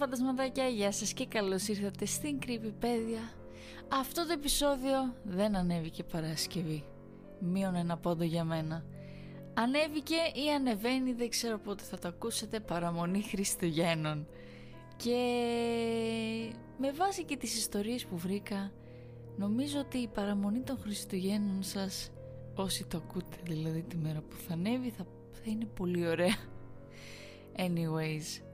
φαντασματάκια, γεια σας και καλώς ήρθατε στην Creepypedia. Αυτό το επεισόδιο δεν ανέβηκε Παρασκευή. Μείον ένα πόντο για μένα. Ανέβηκε ή ανεβαίνει, δεν ξέρω πότε θα το ακούσετε, παραμονή Χριστουγέννων. Και με βάση και τις ιστορίες που βρήκα, νομίζω ότι η παραμονή των Χριστουγέννων σας, όσοι το ακούτε δηλαδή τη μέρα που θα ανέβει, θα είναι πολύ ωραία. Anyways,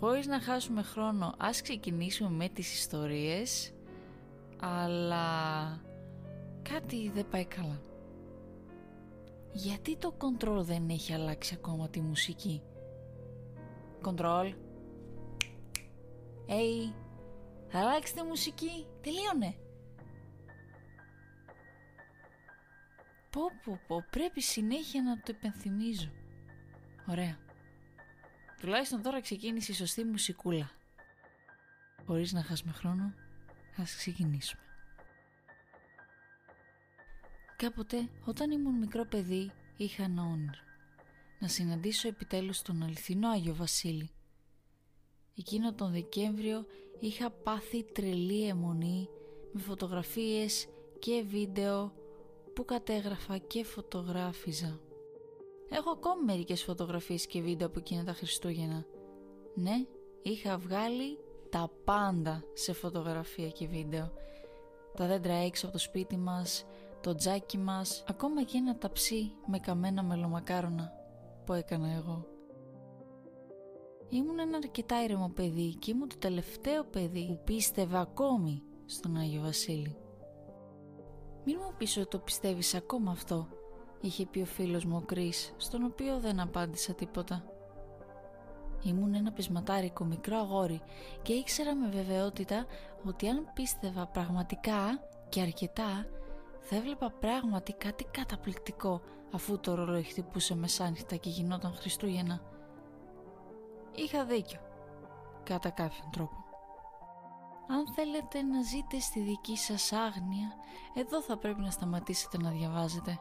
χωρίς να χάσουμε χρόνο, ας ξεκινήσουμε με τις ιστορίες. Αλλά κάτι δεν πάει καλά. Γιατί το Control δεν έχει αλλάξει ακόμα τη μουσική? Control, hey, θα αλλάξει τη μουσική, τελείωνε. Πω, πρέπει συνέχεια να το υπενθυμίζω. Ωραία. Τουλάχιστον τώρα ξεκίνησε η σωστή μουσικούλα. Χωρίς να χάσουμε χρόνο, ας ξεκινήσουμε. Κάποτε, όταν ήμουν μικρό παιδί, είχα ένα όνειρο. Να συναντήσω επιτέλους τον αληθινό Άγιο Βασίλη. Εκείνο τον Δεκέμβριο είχα πάθει τρελή αιμονή με φωτογραφίες και βίντεο που κατέγραφα και φωτογράφιζα. Έχω ακόμη μερικές φωτογραφίες και βίντεο από εκείνα τα Χριστούγεννα. Ναι, είχα βγάλει τα πάντα σε φωτογραφία και βίντεο. Τα δέντρα έξω από το σπίτι μας, το τζάκι μας, ακόμα και ένα ταψί με καμένα μελομακάρονα που έκανα εγώ. Ήμουν ένα αρκετά ήρεμο παιδί και ήμουν το τελευταίο παιδί που πίστευε ακόμη στον Άγιο Βασίλη. «Μην μου πεις ότι το πιστεύεις ακόμα αυτό», είχε πει ο φίλος μου ο Κρίς, στον οποίο δεν απάντησα τίποτα. Ήμουν ένα πεισματάρικο μικρό αγόρι και ήξερα με βεβαιότητα ότι αν πίστευα πραγματικά και αρκετά, θα έβλεπα πράγματι κάτι καταπληκτικό, αφού το ρολόι χτυπούσε μεσάνυχτα και γινόταν Χριστούγεννα. Είχα δίκιο, κατά κάποιον τρόπο. Αν θέλετε να ζείτε στη δική σας άγνοια, εδώ θα πρέπει να σταματήσετε να διαβάζετε.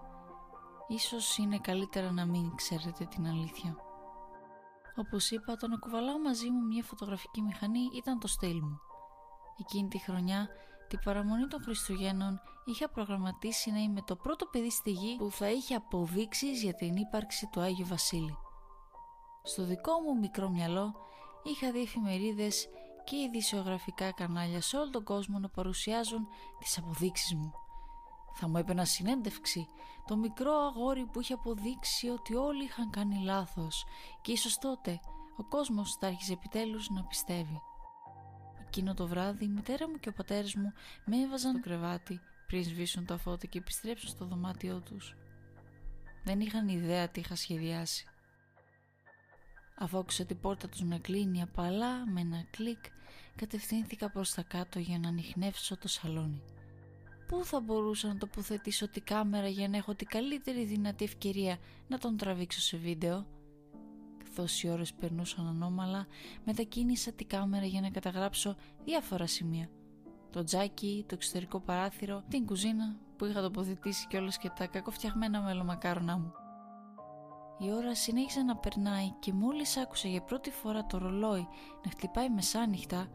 Ίσως είναι καλύτερα να μην ξέρετε την αλήθεια. Όπως είπα, το να κουβαλάω μαζί μου μια φωτογραφική μηχανή ήταν το στυλ μου. Εκείνη τη χρονιά, την παραμονή των Χριστουγέννων, είχα προγραμματίσει να είμαι το πρώτο παιδί στη γη που θα είχε αποδείξεις για την ύπαρξη του Άγιου Βασίλη. Στο δικό μου μικρό μυαλό είχα δει εφημερίδες και ειδησιογραφικά κανάλια σε όλο τον κόσμο να παρουσιάζουν τις αποδείξεις μου. Θα μου έπαινα συνέντευξη το μικρό αγόρι που είχε αποδείξει ότι όλοι είχαν κάνει λάθος, και ίσως τότε ο κόσμος θα άρχιζε επιτέλους να πιστεύει. Εκείνο το βράδυ η μητέρα μου και ο πατέρας μου με έβαζαν στο κρεβάτι πριν σβήσουν τα φώτα και επιστρέψουν στο δωμάτιό τους. Δεν είχαν ιδέα τι είχα σχεδιάσει. Αφού άκουσα την πόρτα τους να κλείνει απαλά με ένα κλικ, κατευθύνθηκα προς τα κάτω για να ανιχνεύσω το σαλόνι. Πού θα μπορούσα να τοποθετήσω τη κάμερα για να έχω την καλύτερη δυνατή ευκαιρία να τον τραβήξω σε βίντεο? Καθώς οι ώρες περνούσαν ανώμαλα, μετακίνησα τη κάμερα για να καταγράψω διάφορα σημεία. Το τζάκι, το εξωτερικό παράθυρο, την κουζίνα που είχα τοποθετήσει κιόλας και τα κακοφτιαγμένα μελομακάρονά μου. Η ώρα συνέχισε να περνάει και μόλις άκουσα για πρώτη φορά το ρολόι να χτυπάει μεσάνυχτα,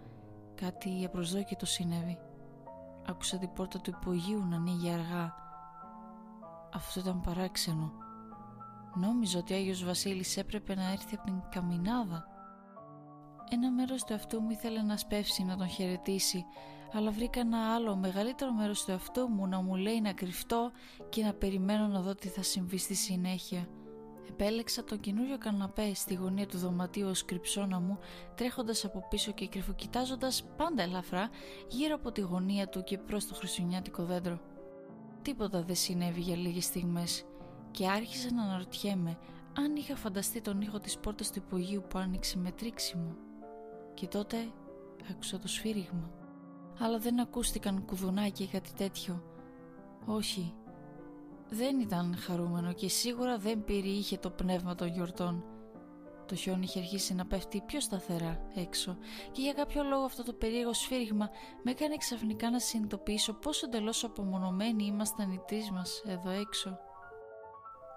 κάτι απροσδόκητο συνέβη. Άκουσα την πόρτα του υπογείου να ανοίγει αργά. Αυτό ήταν παράξενο. Νόμιζα ότι ο Άγιος Βασίλης έπρεπε να έρθει από την καμινάδα. Ένα μέρος του εαυτού μου ήθελε να σπεύσει να τον χαιρετήσει, αλλά βρήκα ένα άλλο μεγαλύτερο μέρος του εαυτού μου να μου λέει να κρυφτώ και να περιμένω να δω τι θα συμβεί στη συνέχεια. Επέλεξα το καινούριο καναπέ στη γωνία του δωματίου ως κρυψώνα μου, τρέχοντας από πίσω και κρυφοκοιτάζοντας πάντα ελαφρά γύρω από τη γωνία του και προς το χριστουγεννιάτικο δέντρο. Τίποτα δεν συνέβη για λίγες στιγμές και άρχισα να αναρωτιέμαι αν είχα φανταστεί τον ήχο της πόρτας του υπογείου που άνοιξε με τρίξιμο. Και τότε άκουσα το σφύριγμα. Αλλά δεν ακούστηκαν κουδουνάκια ή κάτι τέτοιο. Όχι. Δεν ήταν χαρούμενο και σίγουρα δεν περιείχε το πνεύμα των γιορτών. Το χιόνι είχε αρχίσει να πέφτει πιο σταθερά έξω και για κάποιο λόγο αυτό το περίεργο σφύριγμα με έκανε ξαφνικά να συνειδητοποιήσω πόσο εντελώς απομονωμένοι ήμασταν οι τρεις μας εδώ έξω.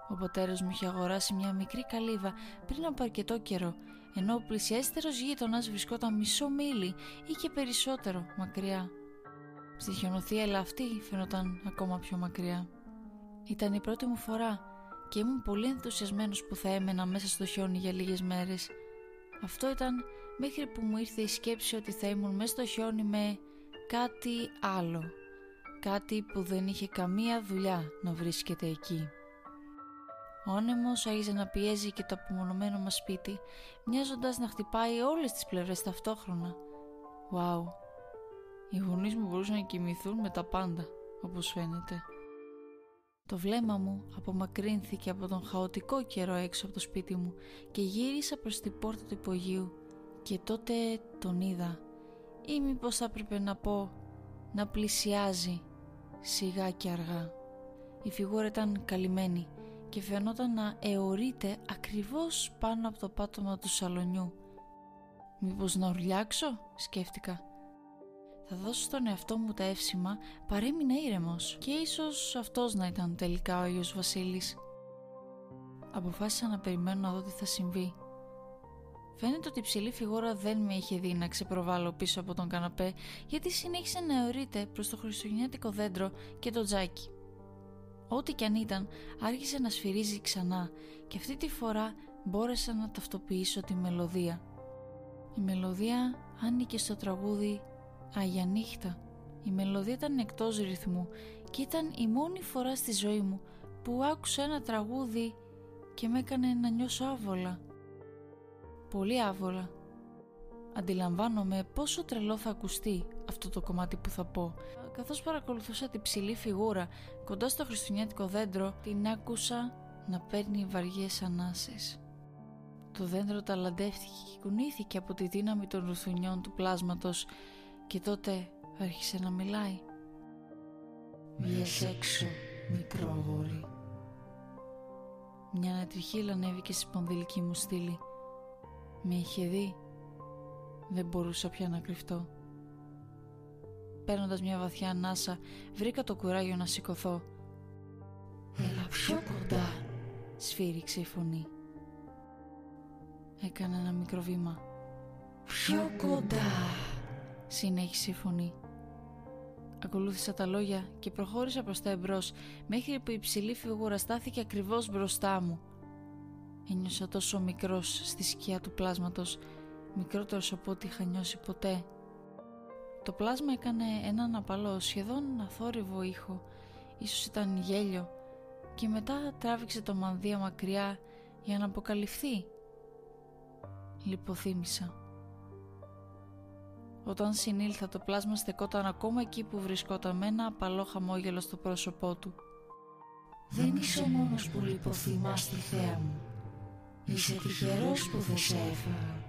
Ο πατέρας μου είχε αγοράσει μια μικρή καλύβα πριν από αρκετό καιρό, ενώ ο πλησιέστερος γείτονας βρισκόταν μισό μίλι ή και περισσότερο μακριά. Στη χιονοθύελλα αυτή φαινόταν ακόμα πιο μακριά. Ήταν η πρώτη μου φορά και ήμουν πολύ ενθουσιασμένος που θα έμενα μέσα στο χιόνι για λίγες μέρες. Αυτό ήταν μέχρι που μου ήρθε η σκέψη ότι θα ήμουν μέσα στο χιόνι με κάτι άλλο. Κάτι που δεν είχε καμία δουλειά να βρίσκεται εκεί. Ο άνεμος άρχιζε να πιέζει και το απομονωμένο μας σπίτι, μοιάζοντας να χτυπάει όλες τις πλευρές ταυτόχρονα. Wow. Οι γονείς μου μπορούσαν να κοιμηθούν με τα πάντα, όπως φαίνεται. Το βλέμμα μου απομακρύνθηκε από τον χαοτικό καιρό έξω από το σπίτι μου και γύρισα προς την πόρτα του υπογείου και τότε τον είδα. Ή μήπως θα έπρεπε να πω να πλησιάζει σιγά και αργά. Η φιγούρα ήταν καλυμμένη και φαινόταν να αιωρείται ακριβώς πάνω από το πάτωμα του σαλονιού. «Μήπως να ουρλιάξω?» σκέφτηκα. Θα δώσω στον εαυτό μου τα εύσημα, παρέμεινα ήρεμος και ίσως αυτός να ήταν τελικά ο Άγιος Βασίλης. Αποφάσισα να περιμένω να δω τι θα συμβεί. Φαίνεται ότι η ψηλή φιγούρα δεν με είχε δει να ξεπροβάλλω πίσω από τον καναπέ, γιατί συνέχισε να αιωρείται προς το χριστουγεννιάτικο δέντρο και το τζάκι. Ό,τι κι αν ήταν, άρχισε να σφυρίζει ξανά και αυτή τη φορά μπόρεσα να ταυτοποιήσω τη μελωδία. Η μελωδία άνοιγε στο τραγούδι «Άγια νύχτα». Η μελωδία ήταν εκτός ρυθμού και ήταν η μόνη φορά στη ζωή μου που άκουσα ένα τραγούδι και με έκανε να νιώσω άβολα. Πολύ άβολα. Αντιλαμβάνομαι πόσο τρελό θα ακουστεί αυτό το κομμάτι που θα πω. Καθώς παρακολουθούσα την ψηλή φιγούρα κοντά στο χριστουγεννιάτικο δέντρο, την άκουσα να παίρνει βαριές ανάσες. Το δέντρο ταλαντεύτηκε και κουνήθηκε από τη δύναμη των ρουθουνιών του πλάσματος και τότε άρχισε να μιλάει. «Βγες έξω, μικρό αγόρι». Μια ανατριχίλα ανέβηκε στη σπονδυλική μου στήλη. Με είχε δει. Δεν μπορούσα πια να κρυφτώ. Παίρνοντας μια βαθιά ανάσα, βρήκα το κουράγιο να σηκωθώ. «Έλα πιο κοντά», σφύριξε η φωνή. Έκανα ένα μικρό βήμα. «Πιο κοντά», συνέχισε η φωνή. Ακολούθησα τα λόγια και προχώρησα προς τα εμπρός, μέχρι που η ψηλή φιγούρα στάθηκε ακριβώς μπροστά μου. Ένιωσα τόσο μικρός στη σκιά του πλάσματος, μικρότερος από ό,τι είχα νιώσει ποτέ. Το πλάσμα έκανε έναν απαλό, σχεδόν αθόρυβο ήχο, ίσως ήταν γέλιο, και μετά τράβηξε το μανδύα μακριά για να αποκαλυφθεί. Λιποθύμησα. Όταν συνήλθα, το πλάσμα στεκόταν ακόμα εκεί που βρισκόταν, με ένα απαλό χαμόγελο στο πρόσωπό του. «Δεν είσαι ο μόνος που λιποθυμάς τη θέα μου. Είσαι τυχερός που δεν σε έφαγα».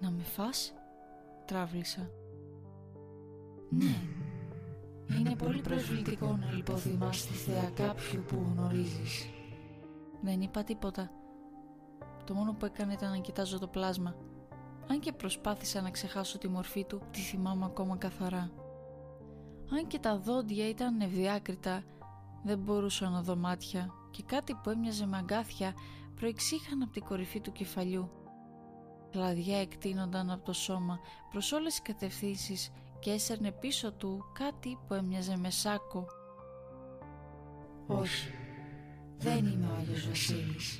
Να με φας, τράβλησα. «Ναι, είναι πολύ προσβλητικό να λιποθυμάς τη θέα κάποιου που γνωρίζεις». Δεν είπα τίποτα. Το μόνο που έκανα ήταν να κοιτάζω το πλάσμα. Αν και προσπάθησα να ξεχάσω τη μορφή του, τη θυμάμαι ακόμα καθαρά. Αν και τα δόντια ήταν ευδιάκριτα, δεν μπορούσα να δω μάτια και κάτι που έμοιαζε με αγκάθια προεξήχαν από την κορυφή του κεφαλιού. Κλαδιά εκτείνονταν από το σώμα προς όλες τις κατευθύνσεις και έσαιρνε πίσω του κάτι που έμοιαζε με σάκο. «Όχι, δεν είμαι ο Άγιος Βασίλης».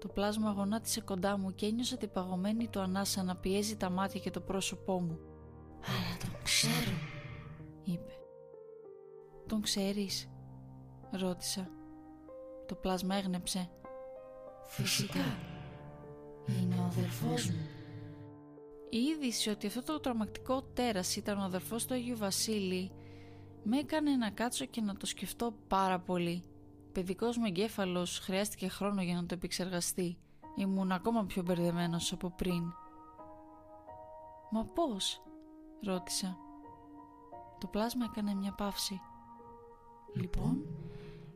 Το πλάσμα γονάτισε κοντά μου και ένιωσα την παγωμένη του ανάσα να πιέζει τα μάτια και το πρόσωπό μου. «Αλλά τον ξέρω», είπε. «Τον ξέρεις?» ρώτησα. Το πλάσμα έγνεψε. «Φυσικά, είναι ο αδερφός μου». Η είδηση ότι αυτό το τρομακτικό τέρας ήταν ο αδερφός του Αγίου Βασίλη με έκανε να κάτσω και να το σκεφτώ πάρα πολύ. Ο παιδικός μου εγκέφαλος χρειάστηκε χρόνο για να το επεξεργαστεί. Ήμουν ακόμα πιο μπερδεμένος από πριν. «Μα πώς?» ρώτησα. Το πλάσμα έκανε μια παύση. «Λοιπόν,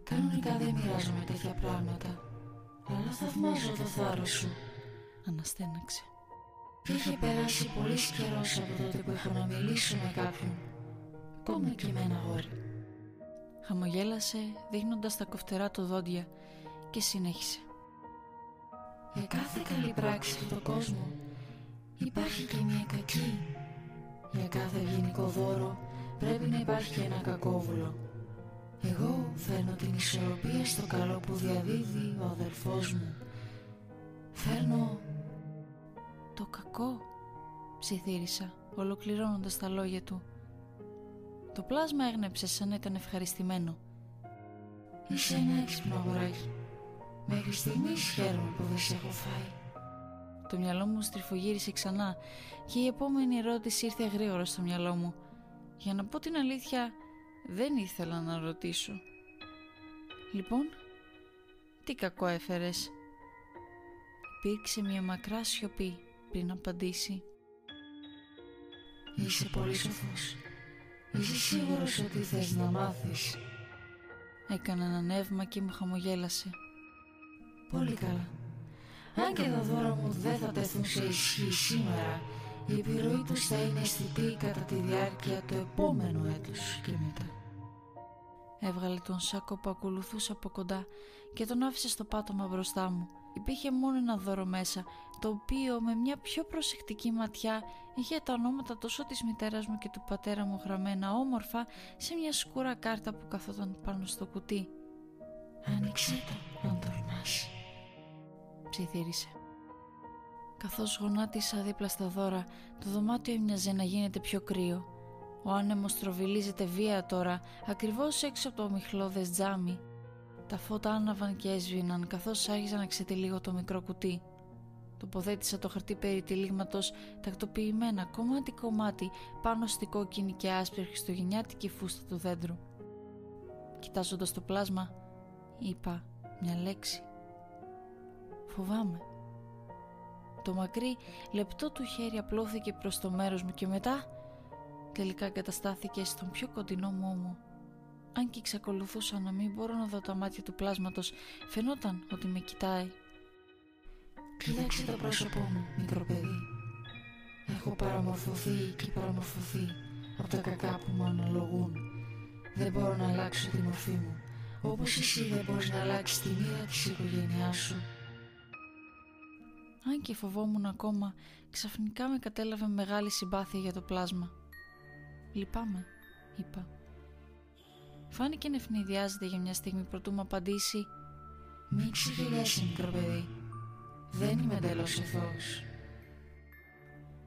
κανονικά δεν μοιράζομαι τέτοια πράγματα, αλλά θαυμάζω το θάρρος σου», αναστέναξε. «Είχε περάσει πολύ καιρός από τότε που έχω να μιλήσω με κάποιον, ακόμα και με ένα αγόρι». Χαμογέλασε, δείχνοντας τα κοφτερά του δόντια, και συνέχισε. Για κάθε καλή πράξη στον κόσμο υπάρχει και μια κακή. Για κάθε γενικό δώρο πρέπει να υπάρχει και ένα κακόβουλο. Εγώ φέρνω την ισορροπία στο καλό που διαδίδει ο αδερφός μου. Φέρνω το κακό, ψιθύρισα, ολοκληρώνοντας τα λόγια του. Το πλάσμα έγνεψε σαν ήταν ευχαριστημένο. Είσαι ένα έξυπνο αγοράκι. Μέχρι στιγμής χαίρομαι που δεν σε έχω φάει. Το μυαλό μου στριφογύρισε ξανά και η επόμενη ερώτηση ήρθε γρήγορα στο μυαλό μου. Για να πω την αλήθεια, δεν ήθελα να ρωτήσω. Λοιπόν, τι κακό έφερες? Υπήρξε μια μακρά σιωπή πριν απαντήσει. Είσαι πολύ σοφός. Είσαι σίγουρος ότι θες να μάθεις? Έκανε ένα νεύμα και μου χαμογέλασε. Πολύ καλά. Αν και τα δώρα μου δεν θα τεθούν σε ισχύ σήμερα, η επιρροή τους θα είναι αισθητή κατά τη διάρκεια του επόμενου έτους και μετά. Έβγαλε τον σάκο που ακολουθούσα από κοντά και τον άφησε στο πάτωμα μπροστά μου. Υπήρχε μόνο ένα δώρο μέσα, το οποίο με μια πιο προσεκτική ματιά είχε τα ονόματα τόσο της μητέρας μου και του πατέρα μου γραμμένα όμορφα σε μια σκούρα κάρτα που καθόταν πάνω στο κουτί. Άνοιξε το, αν τολμάς, ψιθύρισε. Καθώς γονάτισα δίπλα στα δώρα, το δωμάτιο έμοιαζε να γίνεται πιο κρύο. Ο άνεμος τροβιλίζεται βία τώρα, ακριβώς έξω από το ομιχλώδες τζάμι. Τα φώτα άναβαν και έσβηναν, καθώς άρχιζα να ξετυλίγω το μικρό κουτί. Τοποθέτησα το χαρτί περί τυλίγματος τακτοποιημένα κομμάτι-κομμάτι πάνω στη κόκκινη και άσπρη χριστουγεννιάτικη φούστα του δέντρου. Κοιτάζοντας το πλάσμα, είπα μια λέξη. Φοβάμαι. Το μακρύ, λεπτό του χέρι απλώθηκε προς το μέρος μου και μετά τελικά εγκαταστάθηκε στον πιο κοντινό μου ώμο. Αν και εξακολουθούσα να μην μπορώ να δω τα μάτια του πλάσματος, φαινόταν ότι με κοιτάει. Κοίταξε το πρόσωπό μου, μικρό παιδί. Έχω παραμορφωθεί και παραμορφωθεί από τα κακά που μου αναλογούν. Δεν μπορώ να αλλάξω τη μορφή μου, όπως εσύ δεν μπορείς να αλλάξεις τη μοίρα της οικογένειάς σου. Αν και φοβόμουν ακόμα, ξαφνικά με κατέλαβε μεγάλη συμπάθεια για το πλάσμα. «Λυπάμαι», είπα. Φάνηκε να ευνηδιάζεται για μια στιγμή προτού μου απαντήσει. Μην ξεχειριέσαι, μικρό παιδί. Δεν είμαι εντελώς εθώος.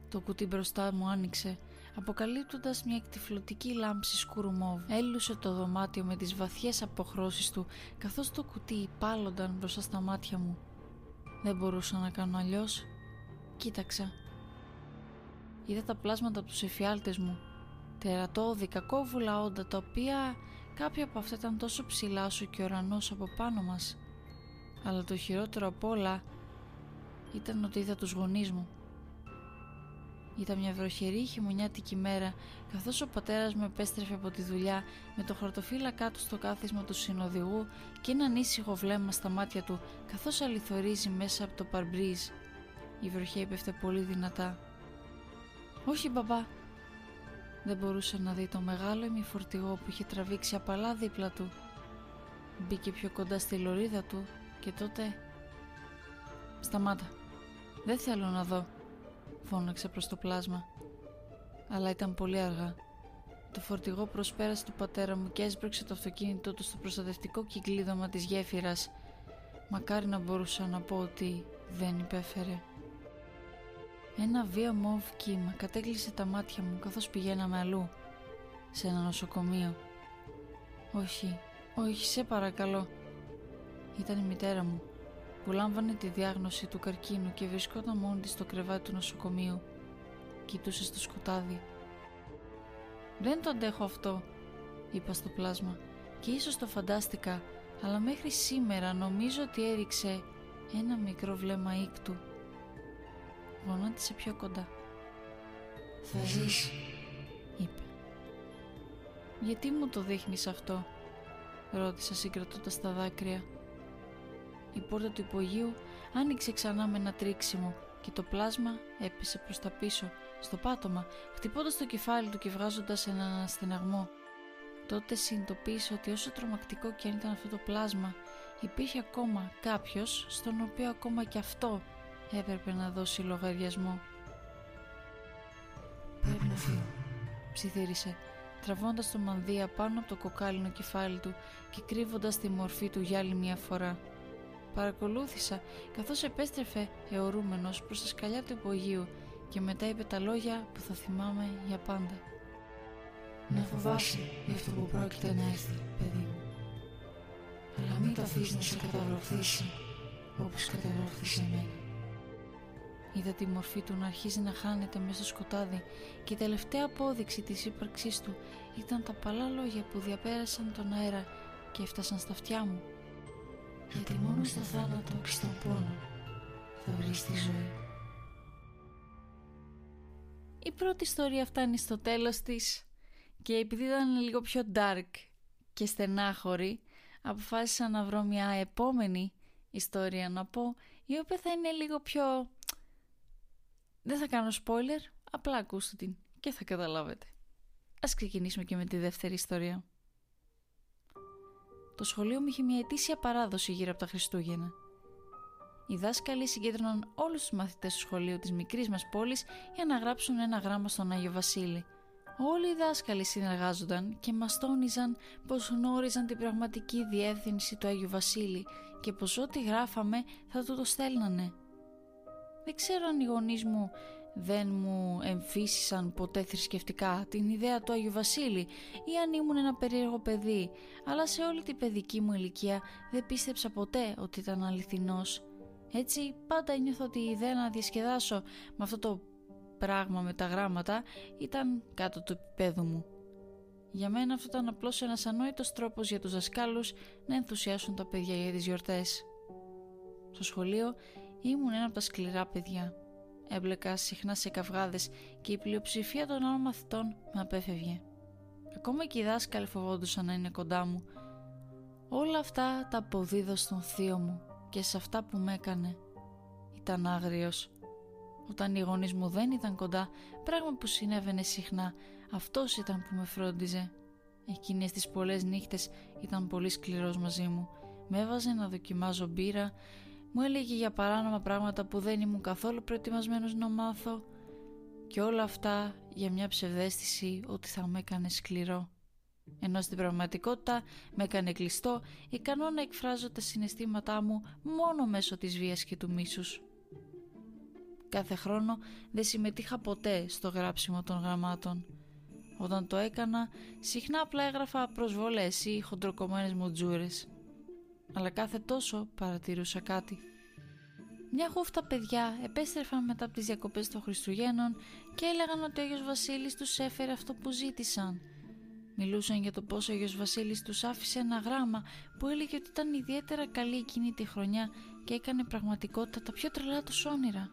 Το κουτί μπροστά μου άνοιξε, αποκαλύπτοντας μια εκτυφλωτική λάμψη σκούρου μόβ. Έλουσε το δωμάτιο με τις βαθιές αποχρώσεις του, καθώς το κουτί υπάλλονταν μπροστά στα μάτια μου. Δεν μπορούσα να κάνω αλλιώς. Κοίταξα. Είδα τα πλάσματα από τους εφιάλτες μου. Τερατώδη, κακόβουλα όντα, τα οποία κάποια από αυτά ήταν τόσο ψηλά όσο και ο ουρανός από πάνω μας. Αλλά το χειρότερο απ' όλα ήταν ότι είδα τους γονείς μου. Ήταν μια βροχερή χειμωνιάτικη μέρα, καθώς ο πατέρας μου επέστρεφε από τη δουλειά με το χαρτοφύλακά του στο κάθισμα του συνοδηγού και έναν ήσυχο βλέμμα στα μάτια του, καθώς αληθωρίζει μέσα από το παρμπρίζ. Η βροχή έπεφτε πολύ δυνατά. «Όχι, μπαμπά!» Δεν μπορούσε να δει το μεγάλο ημιφορτηγό που είχε τραβήξει απαλά δίπλα του. Μπήκε πιο κοντά στη λωρίδα του και τότε... «Σταμάτα! Δεν θέλω να δω», φώναξε προς το πλάσμα. Αλλά ήταν πολύ αργά. Το φορτηγό προσπέρασε του πατέρα μου και έσπρωξε το αυτοκίνητό του στο προστατευτικό κυκλίδωμα της γέφυρας. Μακάρι να μπορούσα να πω ότι δεν υπέφερε. Ένα βία μοβ κύμα κατέκλυσε τα μάτια μου καθώς πηγαίναμε αλλού. Σε ένα νοσοκομείο. «Όχι, όχι, σε παρακαλώ». Ήταν η μητέρα μου, που λάμβανε τη διάγνωση του καρκίνου και βρισκόταν μόνη της στο κρεβάτι του νοσοκομείου. Κοιτούσε στο σκοτάδι. «Δεν το αντέχω αυτό», είπα στο πλάσμα, και ίσως το φαντάστηκα, αλλά μέχρι σήμερα νομίζω ότι έριξε ένα μικρό βλέμμα ίκτου. Γονάτισε πιο κοντά. «Θα ζήσει», είπε. «Γιατί μου το δείχνεις αυτό?» ρώτησα συγκρατώντας τα δάκρυα. Η πόρτα του υπογείου άνοιξε ξανά με ένα τρίξιμο και το πλάσμα έπεσε προς τα πίσω, στο πάτωμα, χτυπώντας το κεφάλι του και βγάζοντας έναν αναστεναγμό. Τότε συνειδητοποίησε ότι όσο τρομακτικό και αν ήταν αυτό το πλάσμα, υπήρχε ακόμα κάποιος στον οποίο ακόμα κι αυτό έπρεπε να δώσει λογαριασμό. «Πρέπει να φύγω», ψιθύρισε, τραβώντας το μανδύα πάνω από το κοκάλινο κεφάλι του και κρύβοντας τη μορφή του για άλλη μια φορά. Παρακολούθησα καθώς επέστρεφε αιωρούμενος προς τα σκαλιά του υπογείου και μετά είπε τα λόγια που θα θυμάμαι για πάντα. «Να φοβάσαι γι' αυτό που πρόκειται να έρθει, παιδί μου. Αλλά μην το αφήσεις να σε καταβροχθήσει όπως καταβροχθήσε εμένα». Είδα τη μορφή του να αρχίζει να χάνεται μέσα στο σκοτάδι και η τελευταία απόδειξη της ύπαρξής του ήταν τα παλά λόγια που διαπέρασαν τον αέρα και έφτασαν στα αυτιά μου. «Γιατί μόνο στο θάνατο και στον πόνο θα βρεις τη ζωή». Η πρώτη ιστορία φτάνει στο τέλος της και επειδή ήταν λίγο πιο dark και στενάχωρη, αποφάσισα να βρω μια επόμενη ιστορία να πω, η οποία θα είναι λίγο πιο... Δεν θα κάνω spoiler, απλά ακούστε την και θα καταλάβετε. Ας ξεκινήσουμε και με τη δεύτερη ιστορία. Το σχολείο μου είχε μια ετήσια παράδοση γύρω από τα Χριστούγεννα. Οι δάσκαλοι συγκέντρωναν όλους τους μαθητές του σχολείου της μικρής μας πόλης για να γράψουν ένα γράμμα στον Άγιο Βασίλη. Όλοι οι δάσκαλοι συνεργάζονταν και μας τόνιζαν πως γνώριζαν την πραγματική διεύθυνση του Άγιου Βασίλη και πως ό,τι γράφαμε θα του το στέλνανε. Δεν ξέρω αν οι γονείς μου δεν μου εμφύσισαν ποτέ θρησκευτικά την ιδέα του Άγιου Βασίλη ή αν ήμουν ένα περίεργο παιδί, αλλά σε όλη την παιδική μου ηλικία δεν πίστεψα ποτέ ότι ήταν αληθινός. Έτσι πάντα νιώθω ότι η ιδέα να διασκεδάσω με αυτό το πράγμα με τα γράμματα ήταν κάτω του επίπεδου μου. Για μένα αυτό ήταν απλώς ένας ανόητος τρόπος για τους δασκάλους να ενθουσιάσουν τα παιδιά για τις γιορτές. Στο σχολείο ήμουν ένα από τα σκληρά παιδιά. Έμπλεκα συχνά σε καυγάδες και η πλειοψηφία των άλλων μαθητών με απέφευγε. Ακόμα και οι δάσκαλοι φοβόντουσαν να είναι κοντά μου. Όλα αυτά τα αποδίδω στον θείο μου και σε αυτά που με έκανε. Ήταν άγριος. Όταν οι γονείς μου δεν ήταν κοντά, πράγμα που συνέβαινε συχνά, αυτός ήταν που με φρόντιζε. Εκείνες τις πολλές νύχτες ήταν πολύ σκληρός μαζί μου. Με έβαζε να δοκιμάζω μπύρα, μου έλεγε για παράνομα πράγματα που δεν ήμουν καθόλου προετοιμασμένος να μάθω και όλα αυτά για μια ψευδαίσθηση ότι θα με έκανε σκληρό. Ενώ στην πραγματικότητα με έκανε κλειστό, ικανό να εκφράζω τα συναισθήματά μου μόνο μέσω της βίας και του μίσους. Κάθε χρόνο δεν συμμετείχα ποτέ στο γράψιμο των γραμμάτων. Όταν το έκανα, συχνά απλά έγραφα προσβολές ή χοντροκομμένες μου τζούρες. Αλλά κάθε τόσο παρατηρούσα κάτι. Μια χούφτα παιδιά επέστρεφαν μετά από τις διακοπές των Χριστουγέννων και έλεγαν ότι ο Άγιος Βασίλης τους έφερε αυτό που ζήτησαν. Μιλούσαν για το πώς ο Άγιος Βασίλης τους άφησε ένα γράμμα που έλεγε ότι ήταν ιδιαίτερα καλή εκείνη τη χρονιά και έκανε πραγματικότητα τα πιο τρελά τους όνειρα.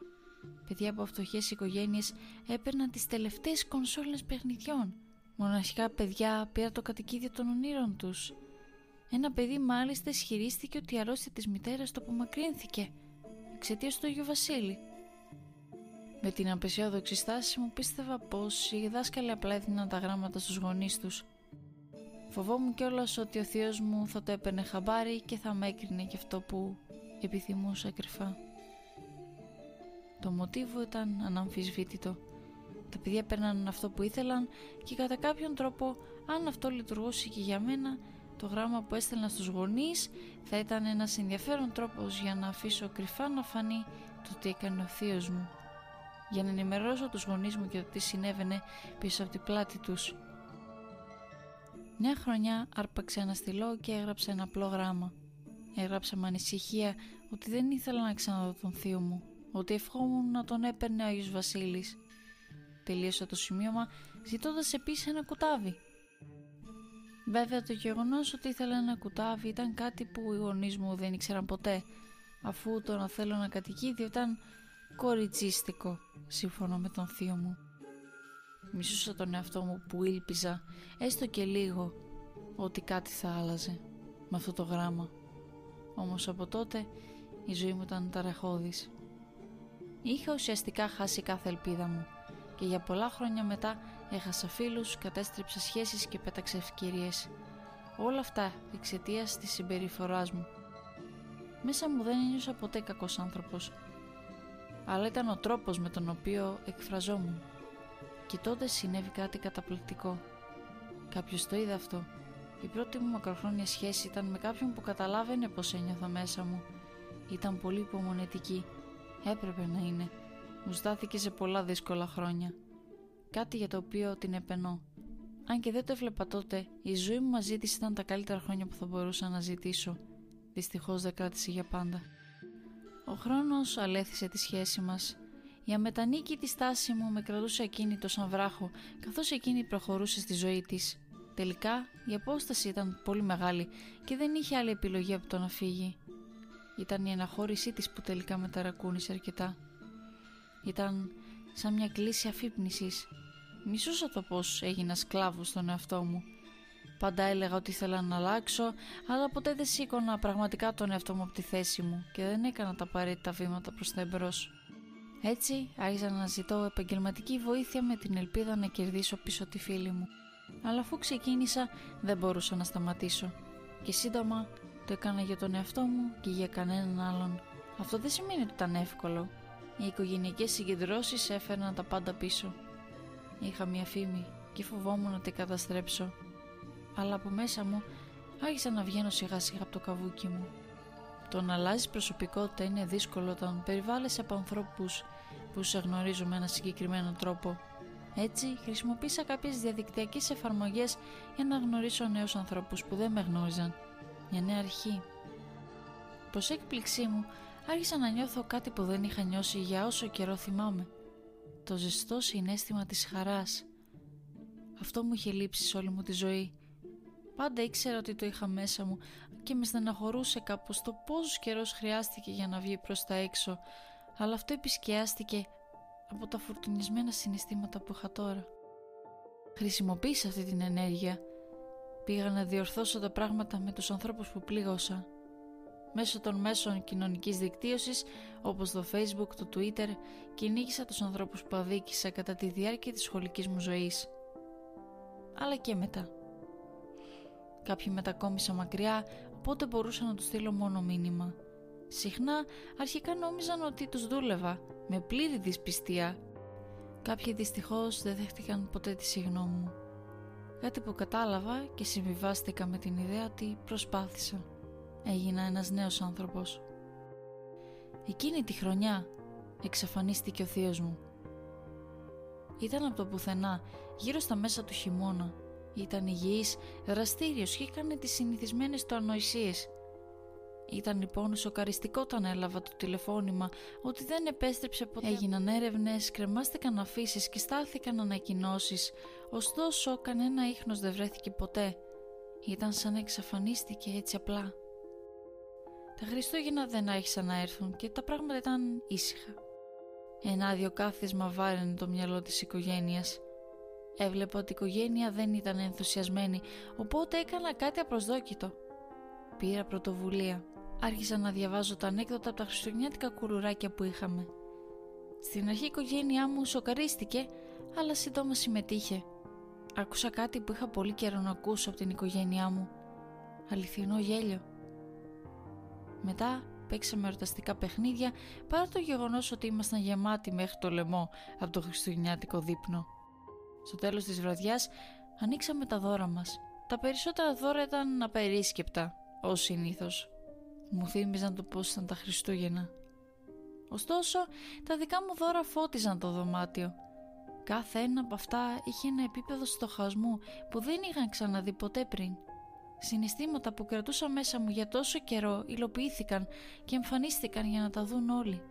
Παιδιά από φτωχές οικογένειες έπαιρναν τις τελευταίες κονσόλες παιχνιδιών. Μοναχικά παιδιά πήραν το κατοικίδιο των ονείρων τους. Ένα παιδί μάλιστα ισχυρίστηκε ότι η αρρώστια της μητέρας το απομακρύνθηκε εξαιτίας του Αγίου Βασίλη. Με την απεσιόδοξη στάση μου πίστευα πως οι δάσκαλοι απλά έδιναν τα γράμματα στους γονείς τους. Φοβόμουν κιόλας ότι ο θείος μου θα το έπαιρνε χαμπάρι και θα με έκρινε γι' αυτό που επιθυμούσα κρυφά. Το μοτίβο ήταν αναμφισβήτητο. Τα παιδιά παίρναν αυτό που ήθελαν και κατά κάποιον τρόπο, αν αυτό λειτουργούσε και για μένα, το γράμμα που έστελνα στους γονείς θα ήταν ένας ενδιαφέρον τρόπος για να αφήσω κρυφά να φανεί το τι έκανε ο θείος μου. Για να ενημερώσω τους γονείς μου και το τι συνέβαινε πίσω από την πλάτη τους. Μια χρονιά άρπαξε ένα στυλό και έγραψε ένα απλό γράμμα. Έγραψα με ανησυχία ότι δεν ήθελα να ξαναδώ τον θείο μου, ότι ευχόμουν να τον έπαιρνε ο Άγιος Βασίλης. Τελείωσα το σημείωμα ζητώντας επίσης ένα κουτάβι. Βέβαια το γεγονός ότι ήθελα ένα κουτάβι ήταν κάτι που οι γονείς μου δεν ήξεραν ποτέ, αφού το να θέλω να κατοικίδιο ήταν κοριτσίστικο, σύμφωνα με τον θείο μου. Μισούσα τον εαυτό μου που ήλπιζα, έστω και λίγο, ότι κάτι θα άλλαζε με αυτό το γράμμα. Όμως από τότε η ζωή μου ήταν ταραχώδης. Είχα ουσιαστικά χάσει κάθε ελπίδα μου και για πολλά χρόνια μετά έχασα φίλους, κατέστρεψα σχέσεις και πέταξα ευκαιρίες. Όλα αυτά εξαιτίας της συμπεριφοράς μου. Μέσα μου δεν ένιωσα ποτέ κακός άνθρωπος, αλλά ήταν ο τρόπος με τον οποίο εκφραζόμουν. Και τότε συνέβη κάτι καταπληκτικό. Κάποιος το είδε αυτό. Η πρώτη μου μακροχρόνια σχέση ήταν με κάποιον που καταλάβαινε πως ένιωθα μέσα μου. Ήταν πολύ υπομονετική. Έπρεπε να είναι. Μου στάθηκε σε πολλά δύσκολα χρόνια. Κάτι για το οποίο την επενώ. Αν και δεν το έβλεπα τότε, η ζωή μου μαζί της ήταν τα καλύτερα χρόνια που θα μπορούσα να ζητήσω. Δυστυχώς δεν κράτησε για πάντα. Ο χρόνος αλέθησε τη σχέση μας. Η αμετανίκητη στάση μου με κρατούσε ακίνητο σαν βράχο, καθώς εκείνη προχωρούσε στη ζωή της. Τελικά, η απόσταση ήταν πολύ μεγάλη και δεν είχε άλλη επιλογή από το να φύγει. Ήταν η αναχώρησή της που τελικά με ταρακούνησε αρκετά. Ήταν σαν μια κλίση αφύπνισης. Μισούσα το πως έγινα σκλάβος στον εαυτό μου. Πάντα έλεγα ότι ήθελα να αλλάξω, αλλά ποτέ δεν σήκωνα πραγματικά τον εαυτό μου από τη θέση μου και δεν έκανα τα απαραίτητα βήματα προς τα εμπρός. Έτσι, άρχισα να ζητώ επαγγελματική βοήθεια με την ελπίδα να κερδίσω πίσω τη φίλη μου. Αλλά αφού ξεκίνησα, δεν μπορούσα να σταματήσω. Και σύντομα το έκανα για τον εαυτό μου και για κανέναν άλλον. Αυτό δεν σημαίνει ότι ήταν εύκολο. Οι οικογενειακές συγκεντρώσεις έφερναν τα πάντα πίσω. Είχα μια φήμη και φοβόμουν να την καταστρέψω. Αλλά από μέσα μου άρχισα να βγαίνω σιγά σιγά από το καβούκι μου. Το να αλλάζεις προσωπικότητα είναι δύσκολο όταν περιβάλλεσαι από ανθρώπους που σε γνωρίζουν με έναν συγκεκριμένο τρόπο. Έτσι, χρησιμοποίησα κάποιες διαδικτυακές εφαρμογές για να γνωρίσω νέους ανθρώπους που δεν με γνώριζαν. Μια νέα αρχή. Προς έκπληξή μου, άρχισα να νιώθω κάτι που δεν είχα νιώσει για όσο καιρό θυμάμαι. Το ζεστό συναίσθημα της χαράς. Αυτό μου είχε λείψει σε όλη μου τη ζωή. Πάντα ήξερα ότι το είχα μέσα μου και με στεναχωρούσε κάπως το πόσο καιρός χρειάστηκε για να βγει προς τα έξω, αλλά αυτό επισκιάστηκε από τα φορτουνισμένα συναισθήματα που είχα τώρα. Χρησιμοποίησα αυτή την ενέργεια. Πήγα να διορθώσω τα πράγματα με τους ανθρώπους που πλήγωσα. Μέσω των μέσων κοινωνικής δικτύωσης, όπως το Facebook, το Twitter, κυνήγησα τους ανθρώπους που αδίκησα κατά τη διάρκεια της σχολικής μου ζωής. Αλλά και μετά. Κάποιοι μετακόμισαν μακριά, οπότε μπορούσα να τους στείλω μόνο μήνυμα. Συχνά αρχικά νόμιζαν ότι τους δούλευα, με πλήρη δυσπιστία. Κάποιοι δυστυχώς δεν δέχτηκαν ποτέ τη συγγνώμη μου. Κάτι που κατάλαβα και συμβιβάστηκα με την ιδέα ότι προσπάθησα. Έγινα ένας νέος άνθρωπος. Εκείνη τη χρονιά εξαφανίστηκε ο θείος μου. Ήταν από το πουθενά, γύρω στα μέσα του χειμώνα. Ήταν υγιής, δραστήριος και έκανε τις συνηθισμένες του ανοησίες. Ήταν λοιπόν σοκαριστικό όταν έλαβα το τηλεφώνημα ότι δεν επέστρεψε ποτέ. Έγιναν έρευνες, κρεμάστηκαν αφήσεις και στάλθηκαν ανακοινώσεις. Ωστόσο, κανένα ίχνος δεν βρέθηκε ποτέ. Ήταν σαν να εξαφανίστηκε έτσι απλά. Τα Χριστούγεννα δεν άρχισαν να έρθουν και τα πράγματα ήταν ήσυχα. Ένα άδειο κάθισμα βάραινε το μυαλό της οικογένειας. Έβλεπα ότι η οικογένεια δεν ήταν ενθουσιασμένη, οπότε έκανα κάτι απροσδόκητο. Πήρα πρωτοβουλία. Άρχισα να διαβάζω τα ανέκδοτα από τα χριστουγεννιάτικα κουρουράκια που είχαμε. Στην αρχή η οικογένειά μου σοκαρίστηκε, αλλά σύντομα συμμετείχε. Άκουσα κάτι που είχα πολύ καιρό να ακούσω από την οικογένειά μου. Αληθινό γέλιο. Μετά παίξαμε εορταστικά παιχνίδια, παρά το γεγονός ότι ήμασταν γεμάτοι μέχρι το λαιμό από το χριστουγεννιάτικο δείπνο. Στο τέλος της βραδιάς ανοίξαμε τα δώρα μας. Τα περισσότερα δώρα ήταν απερίσκεπτα, ως συνήθως. Μου θύμιζαν το πώς ήταν τα Χριστούγεννα. Ωστόσο, τα δικά μου δώρα φώτιζαν το δωμάτιο. Κάθε ένα από αυτά είχε ένα επίπεδο στοχασμού που δεν είχαν ξαναδεί ποτέ πριν. Συναισθήματα που κρατούσα μέσα μου για τόσο καιρό υλοποιήθηκαν και εμφανίστηκαν για να τα δουν όλοι.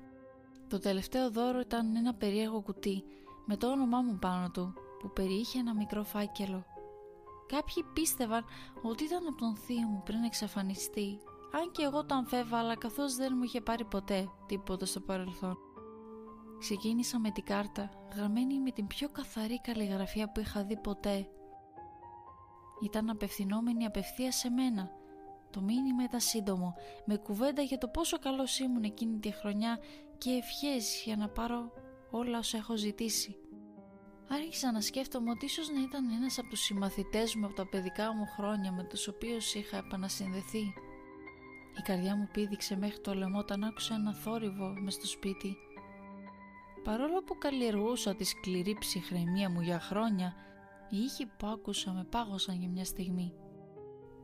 Το τελευταίο δώρο ήταν ένα περίεργο κουτί με το όνομά μου πάνω του, που περιείχε ένα μικρό φάκελο. Κάποιοι πίστευαν ότι ήταν από τον θείο μου πριν εξαφανιστεί, αν και εγώ το αμφέβαλα καθώς δεν μου είχε πάρει ποτέ τίποτα στο παρελθόν. Ξεκίνησα με την κάρτα, γραμμένη με την πιο καθαρή καλλιγραφία που είχα δει ποτέ. Ήταν απευθυνόμενη απευθείας σε μένα. Το μήνυμα ήταν σύντομο, με κουβέντα για το πόσο καλός ήμουν εκείνη τη χρονιά και ευχές για να πάρω όλα όσα έχω ζητήσει. Άρχισα να σκέφτομαι ότι ίσως να ήταν ένας από τους συμμαθητές μου από τα παιδικά μου χρόνια με τους οποίους είχα επανασυνδεθεί. Η καρδιά μου πήδηξε μέχρι το λαιμό όταν άκουσα ένα θόρυβο μες στο σπίτι. Παρόλο που καλλιεργούσα τη σκληρή ψυχραιμία μου για χρόνια, οι ήχοι που άκουσα με πάγωσαν για μια στιγμή.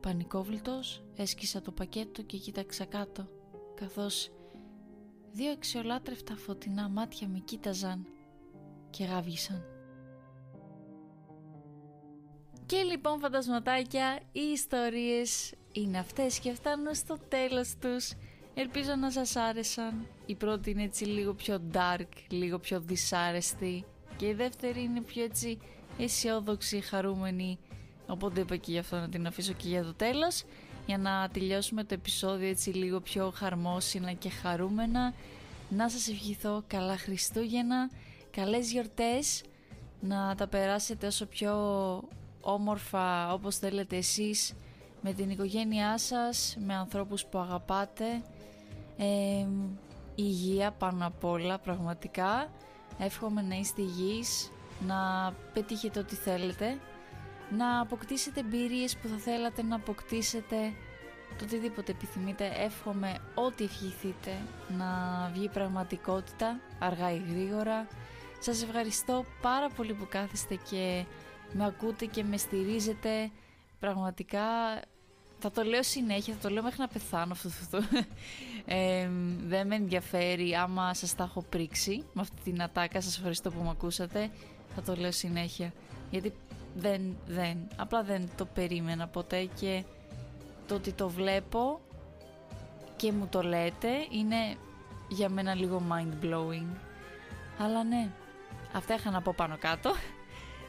Πανικόβλητος, έσκισα το πακέτο και κοίταξα κάτω, καθώς δύο αξιολάτρευτα φωτεινά μάτια με κοίταζαν και γάβγισαν. Και λοιπόν φαντασματάκια, οι ιστορίες είναι αυτές και φτάνουν στο τέλος τους. Ελπίζω να σας άρεσαν. Η πρώτη είναι έτσι λίγο πιο dark, λίγο πιο δυσάρεστη, και η δεύτερη είναι πιο έτσι αισιόδοξη, χαρούμενη. Οπότε είπα και γι' αυτό να την αφήσω και για το τέλος, για να τελειώσουμε το επεισόδιο έτσι λίγο πιο χαρμόσυνα και χαρούμενα. Να σας ευχηθώ καλά Χριστούγεννα, καλές γιορτές, να τα περάσετε όσο πιο όμορφα όπως θέλετε εσείς, με την οικογένειά σας, με ανθρώπους που αγαπάτε, υγεία πάνω απ' όλα πραγματικά. Εύχομαι να είστε υγιείς, να πετύχετε ό,τι θέλετε, να αποκτήσετε εμπειρίες που θα θέλατε να αποκτήσετε, το οτιδήποτε επιθυμείτε. Εύχομαι ό,τι ευχηθείτε να βγει πραγματικότητα αργά ή γρήγορα. Σας ευχαριστώ πάρα πολύ που κάθεστε και με ακούτε και με στηρίζετε. Πραγματικά θα το λέω συνέχεια, θα το λέω μέχρι να πεθάνω αυτό. Δεν με ενδιαφέρει άμα σας τα έχω πρίξει με αυτή την ατάκα. Σας ευχαριστώ που με ακούσατε. Θα το λέω συνέχεια, γιατί απλά δεν το περίμενα ποτέ, και το ότι το βλέπω και μου το λέτε είναι για μένα λίγο mind blowing. Αλλά ναι, αυτά είχα να πω πάνω κάτω.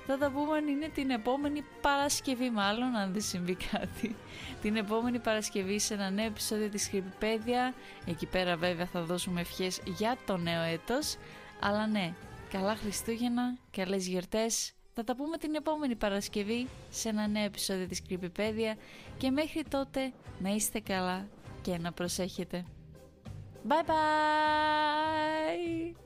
Θα τα πούμε αν είναι την επόμενη Παρασκευή, μάλλον, αν δεν συμβεί κάτι. Την επόμενη Παρασκευή σε ένα νέο επεισόδιο της Creepypedia. Εκεί πέρα βέβαια θα δώσουμε ευχές για το νέο έτος. Αλλά ναι, καλά Χριστούγεννα, καλές γιορτές. Θα τα πούμε την επόμενη Παρασκευή σε ένα νέο επεισόδιο της Creepypedia. Και μέχρι τότε να είστε καλά και να προσέχετε. Bye bye!